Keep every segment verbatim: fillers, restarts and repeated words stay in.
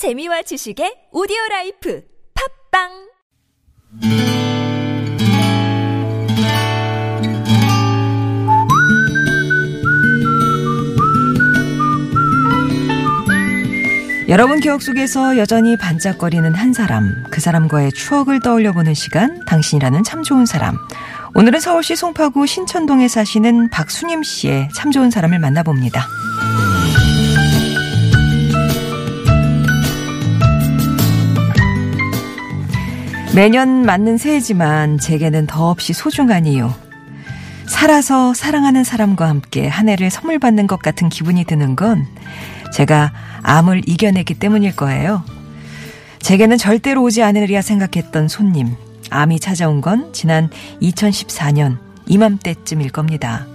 재미와 지식의 오디오라이프 팝빵 여러분 기억 속에서 여전히 반짝거리는 한 사람, 그 사람과의 추억을 떠올려보는 시간, 당신이라는 참 좋은 사람. 오늘은 서울시 송파구 신천동에 사시는 박순임 씨의 참 좋은 사람을 만나봅니다. 매년 맞는 새해지만 제게는 더없이 소중한 이유. 살아서 사랑하는 사람과 함께 한 해를 선물 받는 것 같은 기분이 드는 건 제가 암을 이겨냈기 때문일 거예요. 제게는 절대로 오지 않으리라 생각했던 손님, 암이 찾아온 건 지난 이천십사 년 이맘때쯤일 겁니다.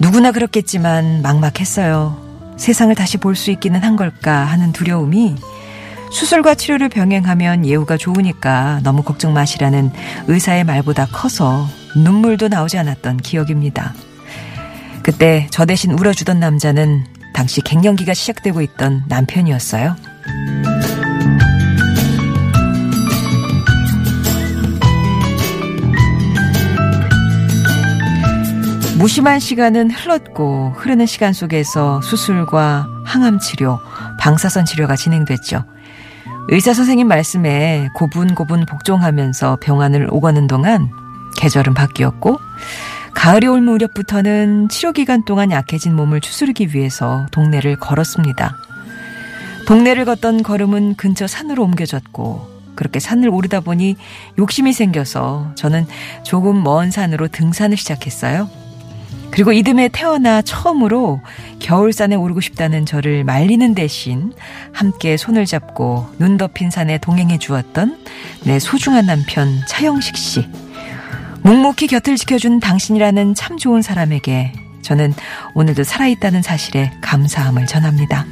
누구나 그렇겠지만 막막했어요. 세상을 다시 볼 수 있기는 한 걸까 하는 두려움이 수술과 치료를 병행하면 예후가 좋으니까 너무 걱정 마시라는 의사의 말보다 커서 눈물도 나오지 않았던 기억입니다. 그때 저 대신 울어주던 남자는 당시 갱년기가 시작되고 있던 남편이었어요. 무심한 시간은 흘렀고 흐르는 시간 속에서 수술과 항암치료, 방사선 치료가 진행됐죠. 의사 선생님 말씀에 고분고분 복종하면서 병원을 오가는 동안 계절은 바뀌었고 가을이 올 무렵부터는 치료 기간 동안 약해진 몸을 추스르기 위해서 동네를 걸었습니다. 동네를 걷던 걸음은 근처 산으로 옮겨졌고 그렇게 산을 오르다 보니 욕심이 생겨서 저는 조금 먼 산으로 등산을 시작했어요. 그리고 이듬해 태어나 처음으로 겨울산에 오르고 싶다는 저를 말리는 대신 함께 손을 잡고 눈 덮인 산에 동행해 주었던 내 소중한 남편 차영식 씨. 묵묵히 곁을 지켜준 당신이라는 참 좋은 사람에게 저는 오늘도 살아있다는 사실에 감사함을 전합니다.